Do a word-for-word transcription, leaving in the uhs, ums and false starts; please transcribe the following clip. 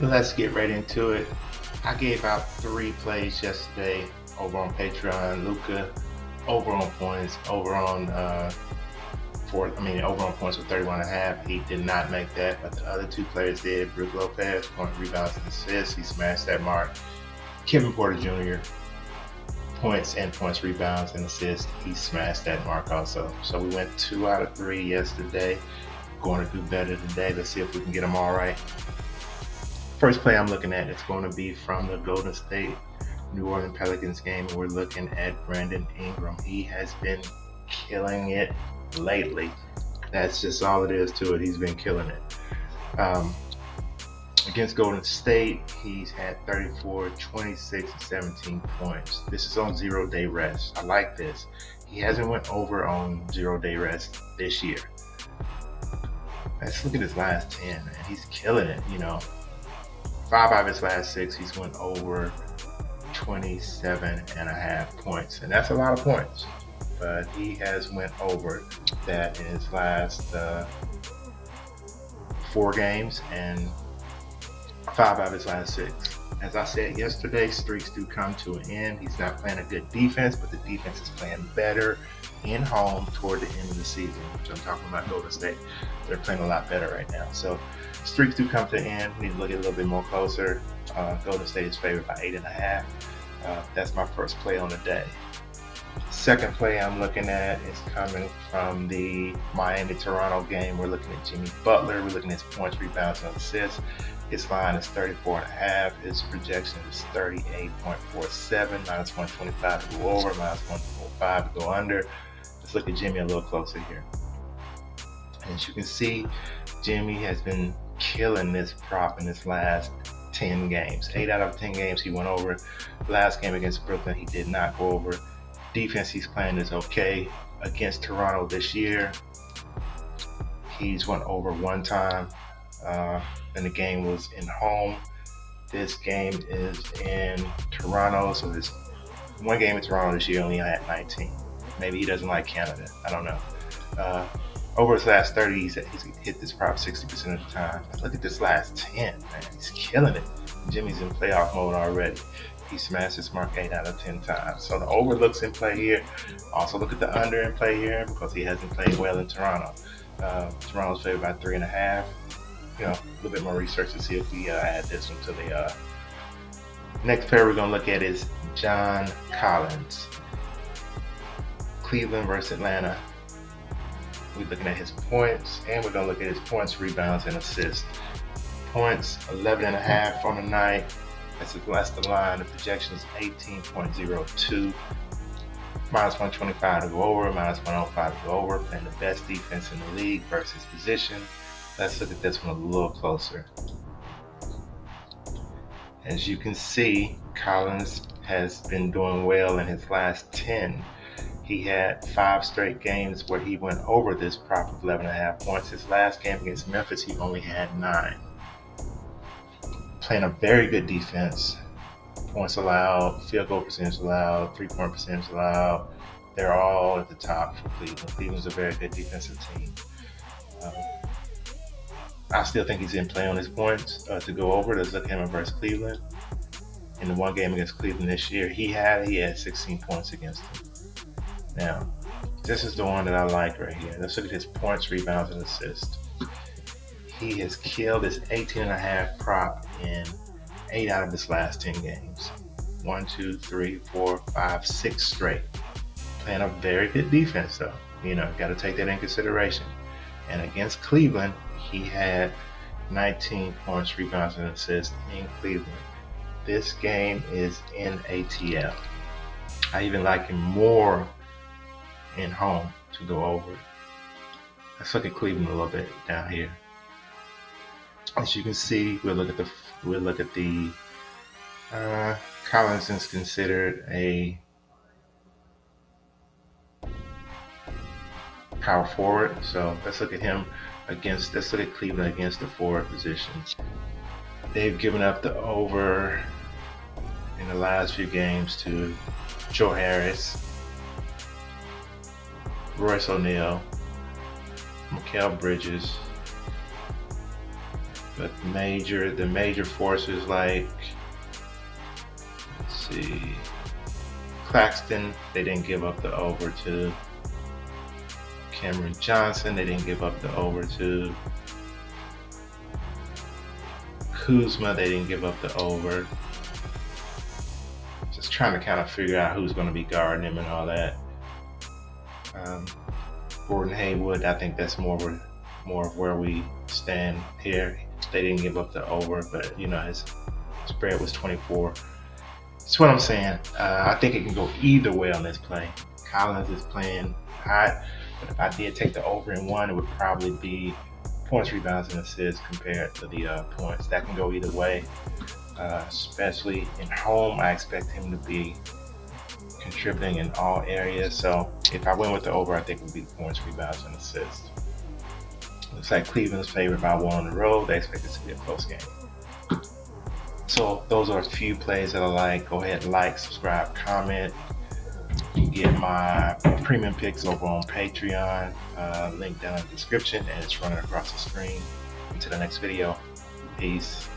Let's get right into it. I gave out three plays yesterday over on Patreon. Luka over on points, over on uh, four. I mean, over on points with thirty-one and a half. He did not make that, but the other two players did. Brook Lopez, point, rebounds, and assists. He smashed that mark. Kevin Porter Junior, points and points, rebounds, and assists. He smashed that mark also. So we went two out of three yesterday. Going to do better today. Let's see if we can get them all right. First play I'm looking at, it's going to be from the Golden State New Orleans Pelicans game. We're looking at Brandon Ingram. He has been killing it lately. That's just all it is to it. He's been killing it. Um, against Golden State, he's had thirty-four, twenty-six, and seventeen points. This is on zero-day rest. I like this. He hasn't went over on zero-day rest this year. Let's look at his last ten, man. He's killing it, you know. Five out of his last six, he's went over twenty-seven and a half points. And that's a lot of points, but he has went over that in his last uh, four games and five out of his last six. As I said yesterday, streaks do come to an end. He's not playing a good defense, but the defense is playing better in home toward the end of the season, which I'm talking about Golden State. They're playing a lot better right now. So streaks do come to an end. We need to look at it a little bit more closer. Uh, Golden State is favored by eight and a half. Uh, that's my first play on the day. Second play I'm looking at is coming from the Miami-Toronto game. We're looking at Jimmy Butler. We're looking at his points, rebounds, and assists. His line is thirty-four and a half. His projection is thirty-eight point four seven, minus one twenty-five to go over, minus one forty-five to go under. Let's look at Jimmy a little closer here. As you can see, Jimmy has been killing this prop in his last ten games. Eight out of ten games he went over. Last game against Brooklyn, he did not go over. Defense he's playing is okay. Against Toronto this year, he's went over one time. Uh, and the game was in home. This game is in Toronto, so this one game in Toronto this year only had nineteen. Maybe he doesn't like Canada. I don't know. Uh, over his last thirty, he's, he's hit this prop sixty percent of the time. Look at this last ten, man. He's killing it. Jimmy's in playoff mode already. He smashed his mark eight out of ten times. So the over looks in play here. Also look at the under in play here because he hasn't played well in Toronto. Uh, Toronto's favored by three and a half. You know, a little bit more research to see if we uh, add this one to the uh, next pair we're going to look at is John Collins. Cleveland versus Atlanta. We're looking at his points, and we're going to look at his points, rebounds, and assists. Points, eleven and a half on the night. That's the last line. The projection is eighteen point oh two. Minus one twenty-five to go over, minus one oh five to go over. Playing the best defense in the league versus position. Let's look at this one a little closer. As you can see, Collins has been doing well in his last ten. He had five straight games where he went over this prop of eleven and a half points. His last game against Memphis, he only had nine. Playing a very good defense. Points allowed, field goal percentage allowed, three-point percentage allowed. They're all at the top for Cleveland. Cleveland's a very good defensive team. Um, I still think he's in play on his points uh, to go over. Let's look at him versus Cleveland. In the one game against Cleveland this year, he had he had sixteen points against him. Now, this is the one that I like right here. Let's look at his points, rebounds, and assists. He has killed his eighteen and a half prop in eight out of his last ten games. One, two, three, four, five, six straight. Playing a very good defense, though. You know, got to take that in consideration. And against Cleveland, he had nineteen points, rebounds, and assists in Cleveland. This game is in A T L. I even like him more in home to go over. Let's look at Cleveland a little bit down here. As you can see, we'll look at the we'll look at the uh, Collins is considered a power forward, so let's look at him against let's look at Cleveland against the forward position. They've given up the over in the last few games to Joe Harris, Royce O'Neill, Mikhail Bridges, But major, the major forces like, let's see, Claxton, they didn't give up the over to. Cameron Johnson, they didn't give up the over to. Kuzma, they didn't give up the over. Just trying to kind of figure out who's going to be guarding him and all that. Um, Gordon Haywood, I think that's more of, more of where we stand here. They didn't give up the over, but you know, his spread was twenty-four. That's what I'm saying. Uh, I think it can go either way on this play. Collins is playing hot, but if I did take the over in one, it would probably be points, rebounds, and assists compared to the uh, points. That can go either way, uh, especially in home. I expect him to be contributing in all areas. So if I went with the over, I think it would be points, rebounds, and assists. Looks like Cleveland's favored by one on the road. They expect this to be a close game. So those are a few plays that I like. Go ahead, like, subscribe, comment. You can get my premium picks over on Patreon. Uh, link down in the description, and it's running across the screen. Until the next video, peace.